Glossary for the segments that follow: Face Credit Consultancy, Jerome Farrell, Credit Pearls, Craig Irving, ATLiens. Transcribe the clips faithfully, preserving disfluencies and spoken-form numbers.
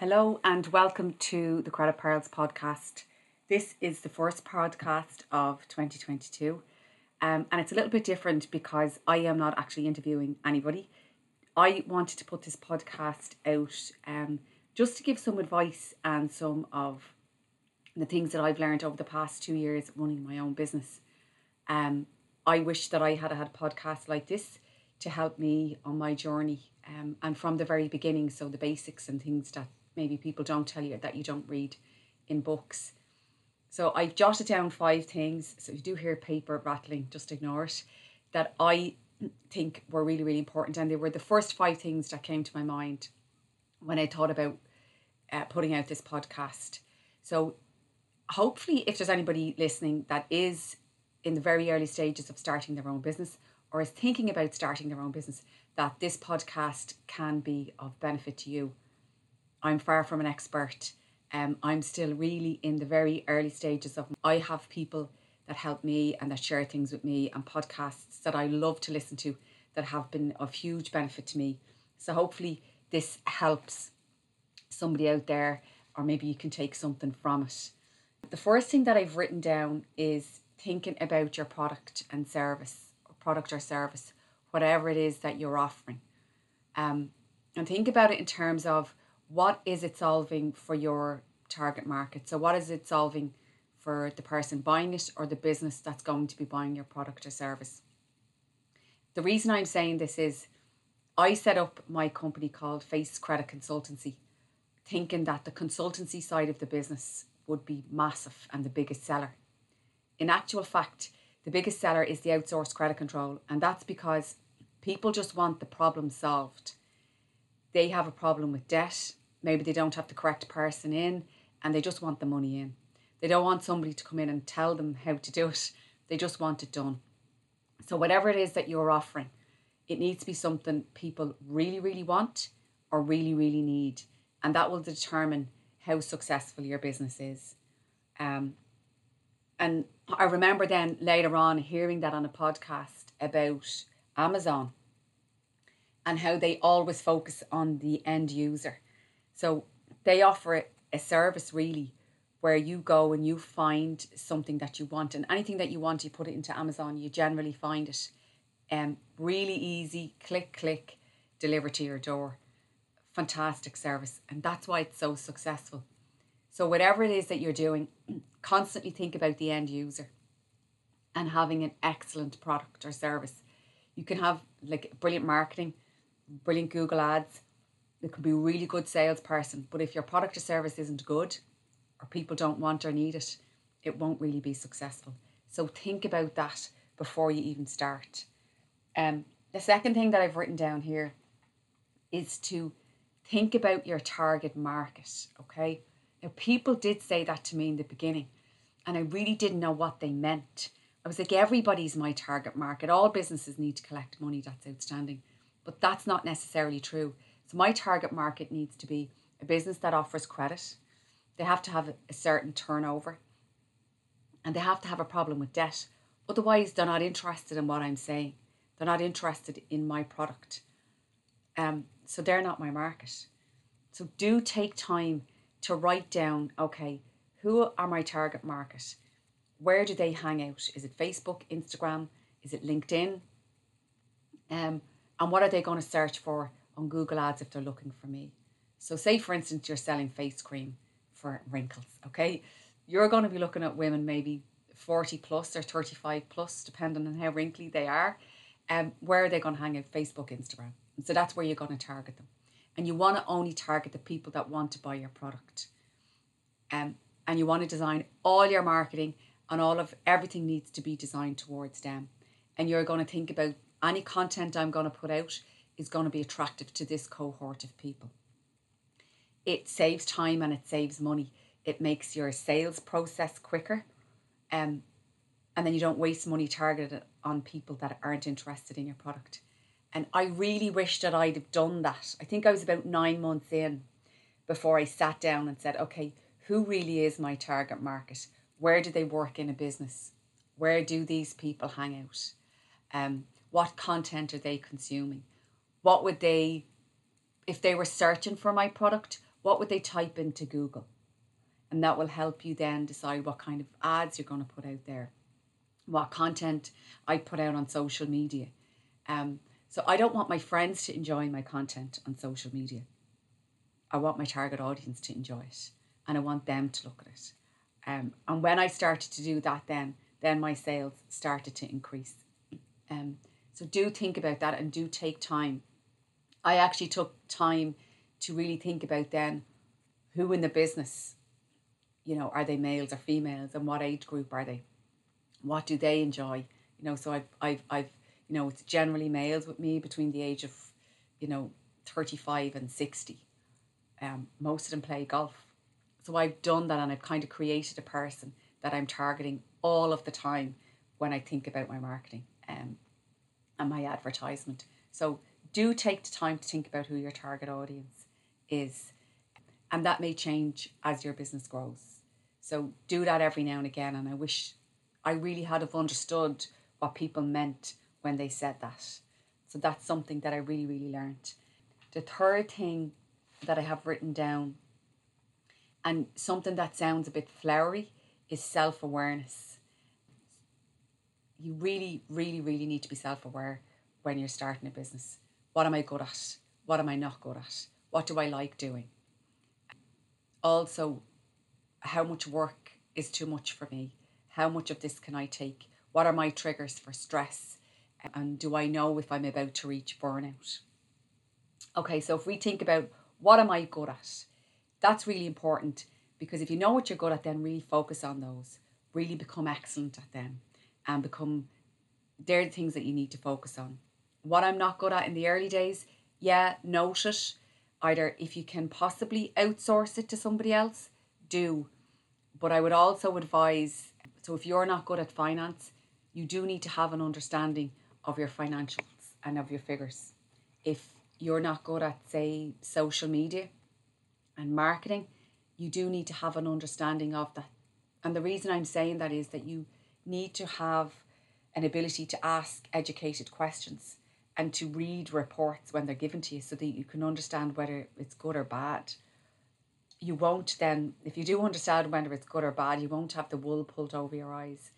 Hello and welcome to the Credit Pearls podcast. This is the first podcast of twenty twenty-two um, and it's a little bit different because I am not actually interviewing anybody. I wanted to put this podcast out um, just to give some advice and some of the things that I've learned over the past two years running my own business. Um, I wish that I had had a podcast like this to help me on my journey um, and from the very beginning, so the basics and things that maybe people don't tell you, that you don't read in books. So I've jotted down five things. So if you do hear paper rattling, just ignore it, that I think were really, really important. And they were the first five things that came to my mind when I thought about uh, putting out this podcast. So hopefully if there's anybody listening that is in the very early stages of starting their own business or is thinking about starting their own business, that this podcast can be of benefit to you. I'm far from an expert. Um, I'm still really in the very early stages of, I have people that help me and that share things with me and podcasts that I love to listen to that have been of huge benefit to me. So hopefully this helps somebody out there, or maybe you can take something from it. The first thing that I've written down is thinking about your product and service, or product or service, whatever it is that you're offering. Um, and think about it in terms of, what is it solving for your target market? So what is it solving for the person buying it or the business that's going to be buying your product or service? The reason I'm saying this is I set up my company called Face Credit Consultancy, thinking that the consultancy side of the business would be massive and the biggest seller. In actual fact, the biggest seller is the outsourced credit control, and that's because people just want the problem solved. They have a problem with debt, maybe they don't have the correct person in, and they just want the money in. They don't want somebody to come in and tell them how to do it. They just want it done. So whatever it is that you're offering, it needs to be something people really, really want or really, really need. And that will determine how successful your business is. Um, and I remember then later on hearing that on a podcast about Amazon, and how they always focus on the end user. So they offer a service really where you go and you find something that you want, and anything that you want, you put it into Amazon, you generally find it um, really easy, click, click, deliver to your door. Fantastic service, and that's why it's so successful. So whatever it is that you're doing, constantly think about the end user and having an excellent product or service. You can have like brilliant marketing, brilliant Google ads, it could be a really good salesperson, but if your product or service isn't good or people don't want or need it, it won't really be successful. So think about that before you even start. Um, the second thing that I've written down here is to think about your target market, okay? Now, people did say that to me in the beginning and I really didn't know what they meant. I was like, everybody's my target market. All businesses need to collect money that's outstanding. But that's not necessarily true. So my target market needs to be a business that offers credit. They have to have a certain turnover and they have to have a problem with debt. Otherwise, they're not interested in what I'm saying. They're not interested in my product. Um, so they're not my market. So do take time to write down, okay, who are my target market? Where do they hang out? Is it Facebook, Instagram? Is it LinkedIn? Um. And what are they going to search for on Google Ads if they're looking for me? So say, for instance, you're selling face cream for wrinkles, okay? You're going to be looking at women maybe forty plus or thirty-five plus, depending on how wrinkly they are. Um, where are they going to hang out? Facebook, Instagram. And so that's where you're going to target them. And you want to only target the people that want to buy your product. Um, and you want to design all your marketing and all of everything needs to be designed towards them. And you're going to think about, any content I'm going to put out is going to be attractive to this cohort of people. It saves time and it saves money. It makes your sales process quicker. Um, and then you don't waste money targeted on people that aren't interested in your product. And I really wish that I'd have done that. I think I was about nine months in before I sat down and said, okay, who really is my target market? Where do they work in a business? Where do these people hang out? Um, What content are they consuming? What would they, if they were searching for my product, what would they type into Google? And that will help you then decide what kind of ads you're going to put out there, what content I put out on social media. Um, so I don't want my friends to enjoy my content on social media. I want my target audience to enjoy it, and I want them to look at it. Um, and when I started to do that, then then my sales started to increase. Um, so do think about that and do take time. I actually took time to really think about then who in the business, you know, are they males or females, and what age group are they? What do they enjoy? You know, so I've, I've, I've, you know, it's generally males with me between the age of, you know, thirty-five and sixty. Um, most of them play golf. So I've done that, and I've kind of created a person that I'm targeting all of the time when I think about my marketing um, and my advertisement. So do take the time to think about who your target audience is. And that may change as your business grows. So do that every now and again. And I wish I really had have understood what people meant when they said that. So that's something that I really, really learned. The third thing that I have written down, and something that sounds a bit flowery, is self-awareness. You really, really, really need to be self-aware when you're starting a business. What am I good at? What am I not good at? What do I like doing? Also, how much work is too much for me? How much of this can I take? What are my triggers for stress? And do I know if I'm about to reach burnout? Okay, so if we think about, what am I good at? That's really important, because if you know what you're good at, then really focus on those. Really become excellent at them, and become, they're the things that you need to focus on. What I'm not good at in the early days, yeah, note it. Either if you can possibly outsource it to somebody else, do. But I would also advise, so if you're not good at finance, you do need to have an understanding of your financials and of your figures. If you're not good at, say, social media and marketing, you do need to have an understanding of that. And the reason I'm saying that is that you need to have an ability to ask educated questions and to read reports when they're given to you, so that you can understand whether it's good or bad. You won't then, if you do understand whether it's good or bad, you won't have the wool pulled over your eyes.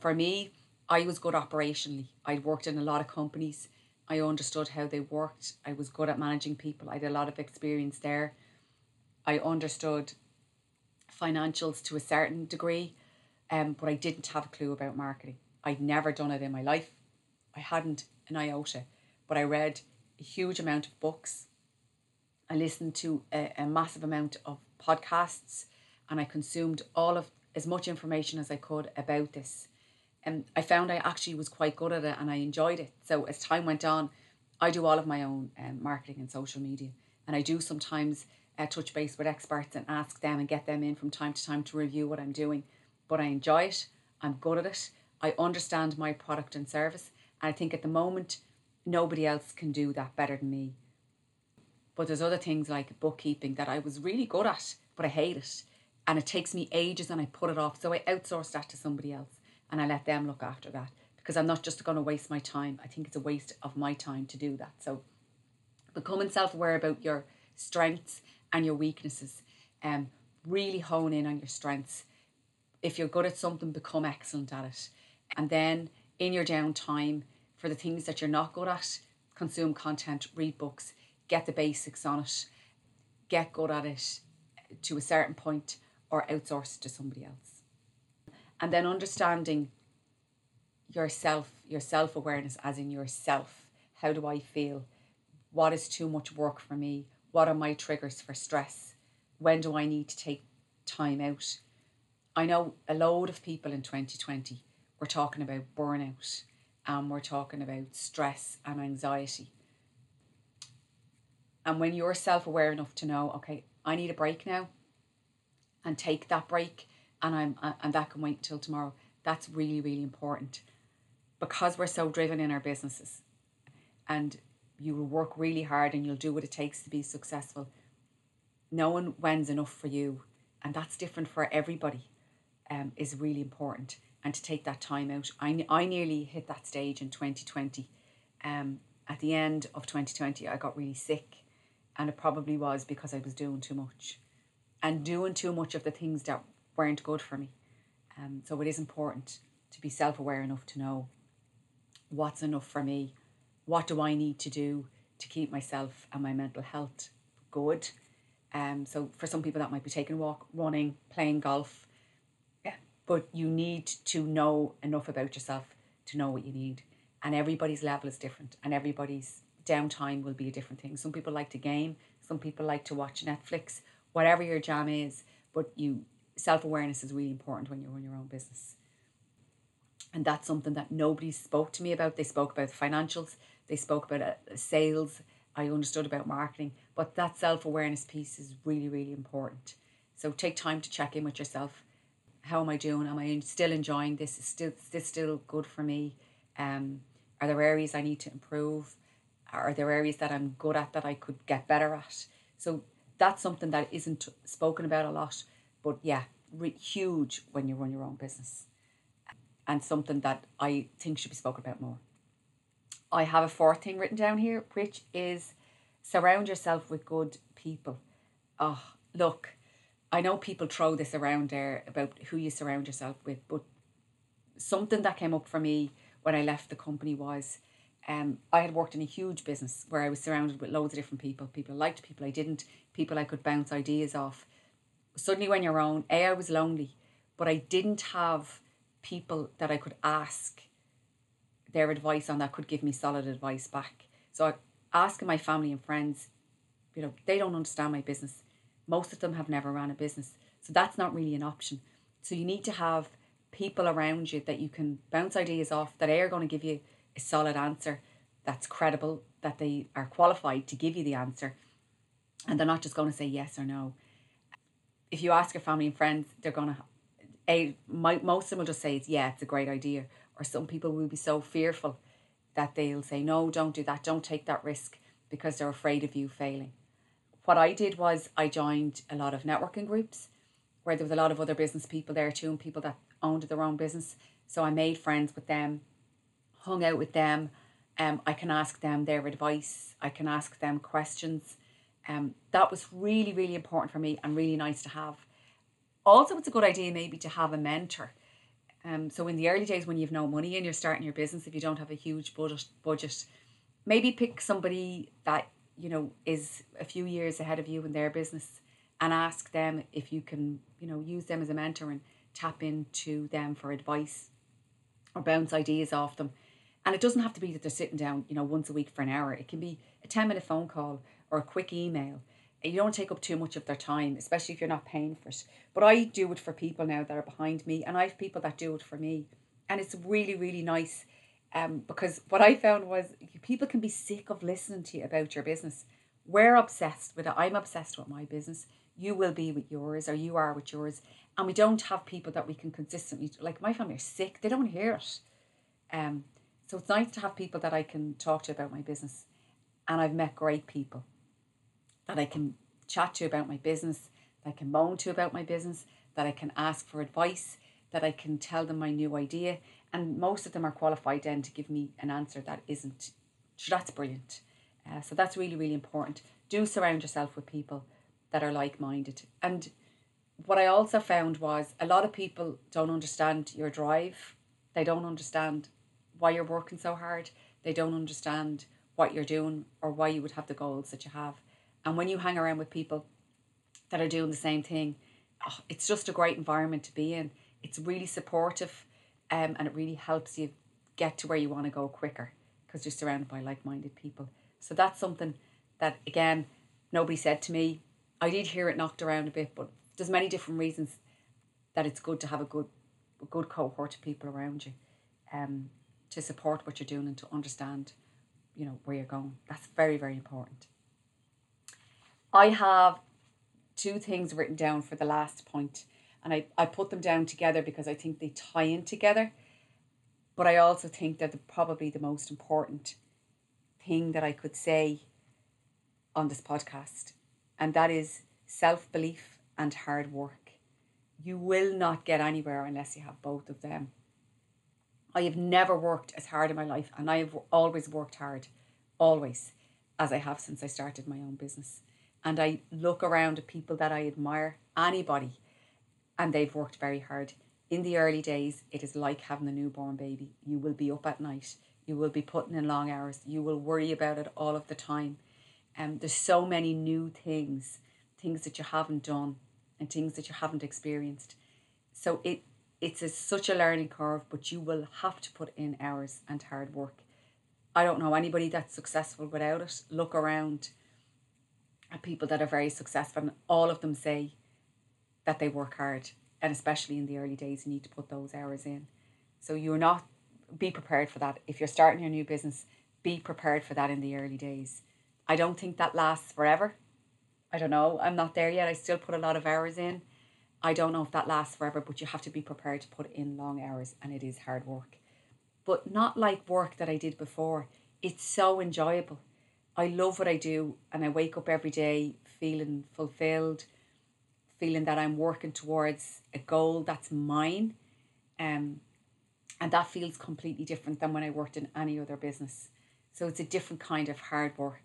For me, I was good operationally. I'd worked in a lot of companies. I understood how they worked. I was good at managing people. I had a lot of experience there. I understood financials to a certain degree, um, but I didn't have a clue about marketing. I'd never done it in my life. I hadn't an iota, but I read a huge amount of books. I listened to a, a massive amount of podcasts, and I consumed all of as much information as I could about this. And I found I actually was quite good at it, and I enjoyed it. So as time went on, I do all of my own um, marketing and social media. And I do sometimes uh, touch base with experts and ask them and get them in from time to time to review what I'm doing. But I enjoy it. I'm good at it. I understand my product and service. And I think at the moment, nobody else can do that better than me. But there's other things like bookkeeping that I was really good at, but I hate it. And it takes me ages, and I put it off. So I outsource that to somebody else, and I let them look after that, because I'm not just going to waste my time. I think it's a waste of my time to do that. So becoming self-aware about your strengths and your weaknesses. Um, really hone in on your strengths. If you're good at something, become excellent at it. And then in your downtime, for the things that you're not good at, consume content, read books, get the basics on it, get good at it to a certain point, or outsource it to somebody else. And then understanding yourself, your self-awareness, as in yourself. How do I feel? What is too much work for me? What are my triggers for stress? When do I need to take time out? I know a load of people in twenty twenty were talking about burnout, and we're talking about stress and anxiety. And when you're self-aware enough to know, okay, I need a break now, and take that break, and I'm and that can wait until tomorrow. That's really, really important, because we're so driven in our businesses, and you will work really hard and you'll do what it takes to be successful. Knowing when's enough for you, and that's different for everybody, um, is really important. And to take that time out. I, I nearly hit that stage in twenty twenty. Um, at the end of twenty twenty, I got really sick. And it probably was because I was doing too much and doing too much of the things that weren't good for me. Um, so it is important to be self-aware enough to know what's enough for me, what do I need to do to keep myself and my mental health good. Um, so for some people that might be taking a walk, running, playing golf. Yeah. But you need to know enough about yourself to know what you need. And everybody's level is different and everybody's downtime will be a different thing. Some people like to game, some people like to watch Netflix, whatever your jam is, but you self-awareness is really important when you run your own business. And that's something that nobody spoke to me about. They spoke about financials, they spoke about sales, I understood about marketing, but that self-awareness piece is really, really important. So take time to check in with yourself. How am I doing? Am I still enjoying this? Is still, is this still good for me? Um, are there areas I need to improve? Are there areas that I'm good at that I could get better at? So that's something that isn't spoken about a lot, but yeah, re- huge when you run your own business and something that I think should be spoken about more. I have a fourth thing written down here, which is surround yourself with good people. Oh, look, I know people throw this around there about who you surround yourself with, but something that came up for me when I left the company was Um, I had worked in a huge business where I was surrounded with loads of different people. People I liked, people I didn't, people I could bounce ideas off. Suddenly when you're on, A, I was lonely, but I didn't have people that I could ask their advice on that could give me solid advice back. So I, asking my family and friends, you know, they don't understand my business. Most of them have never ran a business. So that's not really an option. So you need to have people around you that you can bounce ideas off, that A, are going to give you a solid answer that's credible, that they are qualified to give you the answer, and they're not just going to say yes or no. If you ask your family and friends, they're going to a my, most of them will just say it's yeah, it's a great idea, or some people will be so fearful that they'll say no, don't do that, don't take that risk, because they're afraid of you failing. What I did was I joined a lot of networking groups where there was a lot of other business people there too, and people that owned their own business. So I made friends with them, hung out with them. Um, I can ask them their advice. I can ask them questions. Um, that was really, really important for me and really nice to have. Also, it's a good idea maybe to have a mentor. Um, so in the early days when you've no money and you're starting your business, if you don't have a huge budget, budget, maybe pick somebody that, you know, is a few years ahead of you in their business and ask them if you can, you know, use them as a mentor and tap into them for advice or bounce ideas off them. And it doesn't have to be that they're sitting down, you know, once a week for an hour. It can be a ten minute phone call or a quick email. You don't take up too much of their time, especially if you're not paying for it. But I do it for people now that are behind me, and I have people that do it for me. And it's really, really nice um, because what I found was people can be sick of listening to you about your business. We're obsessed with it. I'm obsessed with my business. You will be with yours, or you are with yours. And we don't have people that we can consistently, like my family are sick. They don't hear it. Um. So it's nice to have people that I can talk to about my business. And I've met great people that I can chat to about my business, that I can moan to about my business, that I can ask for advice, that I can tell them my new idea. And most of them are qualified then to give me an answer that isn't. So that's brilliant. Uh, so that's really, really important. Do surround yourself with people that are like-minded. And what I also found was a lot of people don't understand your drive. They don't understand why you're working so hard. They don't understand what you're doing or why you would have the goals that you have. And when you hang around with people that are doing the same thing, oh, it's just a great environment to be in. It's really supportive um, and it really helps you get to where you want to go quicker because you're surrounded by like-minded people. So that's something that, again, nobody said to me. I did hear it knocked around a bit, but there's many different reasons that it's good to have a good a good cohort of people around you. Um, to support what you're doing and to understand, you know, where you're going. That's very, very important. I have two things written down for the last point, and I, I put them down together because I think they tie in together, but I also think they're the, probably the most important thing that I could say on this podcast, and that is self-belief and hard work. You will not get anywhere unless you have both of them. I have never worked as hard in my life, and I have always worked hard, always. as I have since I started my own business. And I look around at people that I admire, anybody, and they've worked very hard. In the early days, it is like having a newborn baby. You will be up at night. You will be putting in long hours. You will worry about it all of the time. Um, there's so many new things, things that you haven't done and things that you haven't experienced. So it it's a, such a learning curve, but you will have to put in hours and hard work. I don't know anybody that's successful without it. Look around at people that are very successful and all of them say that they work hard. And especially in the early days, you need to put those hours in. So you're not, be prepared for that. If you're starting your new business, be prepared for that in the early days. I don't think that lasts forever. I don't know. I'm not there yet. I still put a lot of hours in. I don't know if that lasts forever, but you have to be prepared to put in long hours and it is hard work. But not like work that I did before. It's so enjoyable. I love what I do and I wake up every day feeling fulfilled, feeling that I'm working towards a goal that's mine. Um, and that feels completely different than when I worked in any other business. So it's a different kind of hard work.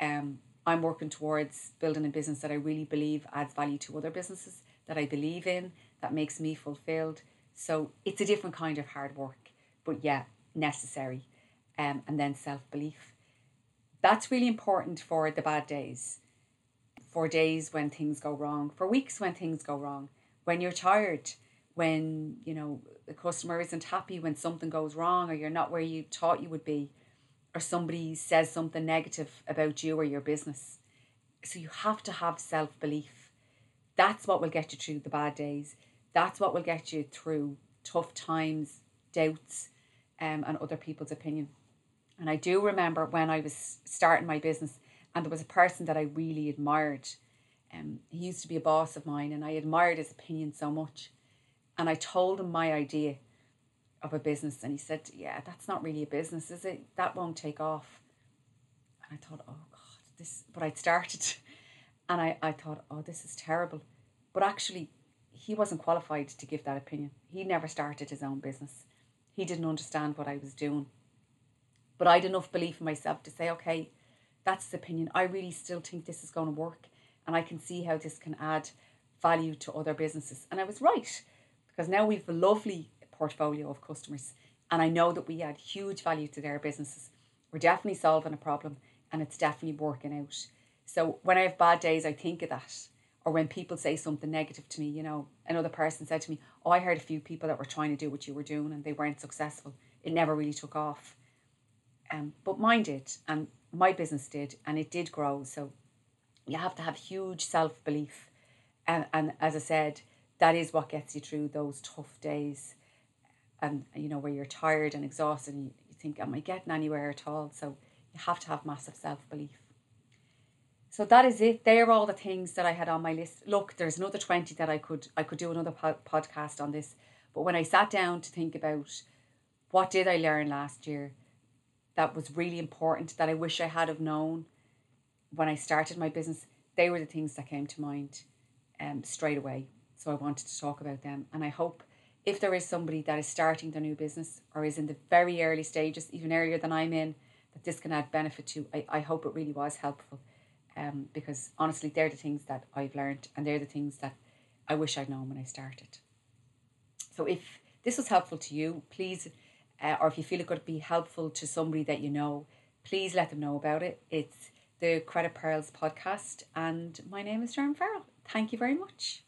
Um, I'm working towards building a business that I really believe adds value to other businesses, that I believe in, that makes me fulfilled. So it's a different kind of hard work, but yeah, necessary. Um, and then self-belief. That's really important for the bad days, for days when things go wrong, for weeks when things go wrong, when you're tired, when, you know, the customer isn't happy, when something goes wrong or you're not where you thought you would be, or somebody says something negative about you or your business. So you have to have self-belief. That's what will get you through the bad days. That's what will get you through tough times, doubts, um, and other people's opinion. And I do remember when I was starting my business and there was a person that I really admired. Um, he used to be a boss of mine and I admired his opinion so much. And I told him my idea of a business and he said, yeah, that's not really a business, is it? That won't take off. And I thought, oh God, this, but I'd started and I, I thought, oh, this is terrible. But actually he wasn't qualified to give that opinion. He never started his own business. He didn't understand what I was doing. But I had enough belief in myself to say, okay, that's his opinion. I really still think this is going to work and I can see how this can add value to other businesses. And I was right, because now we've a lovely portfolio of customers and I know that we add huge value to their businesses. We're definitely solving a problem and it's definitely working out. So when I have bad days, I think of that. Or when people say something negative to me, you know, another person said to me, oh, I heard a few people that were trying to do what you were doing and they weren't successful. It never really took off. Um, but mine did and my business did and it did grow. So you have to have huge self-belief. And, and as I said, that is what gets you through those tough days. And, you know, where you're tired and exhausted and you think, am I getting anywhere at all? So you have to have massive self-belief. So that is it. They're all the things that I had on my list. Look, there's another twenty that I could I could do another po- podcast on this. But when I sat down to think about what did I learn last year that was really important, that I wish I had have known when I started my business, they were the things that came to mind um, straight away. So I wanted to talk about them. And I hope, if there is somebody that is starting their new business or is in the very early stages, even earlier than I'm in, that this can add benefit to, I, I hope it really was helpful. Um, because honestly, they're the things that I've learned and they're the things that I wish I'd known when I started. So if this was helpful to you, please, uh, or if you feel it could be helpful to somebody that you know, please let them know about it. It's the Credit Pearls podcast and my name is Jerome Farrell. Thank you very much.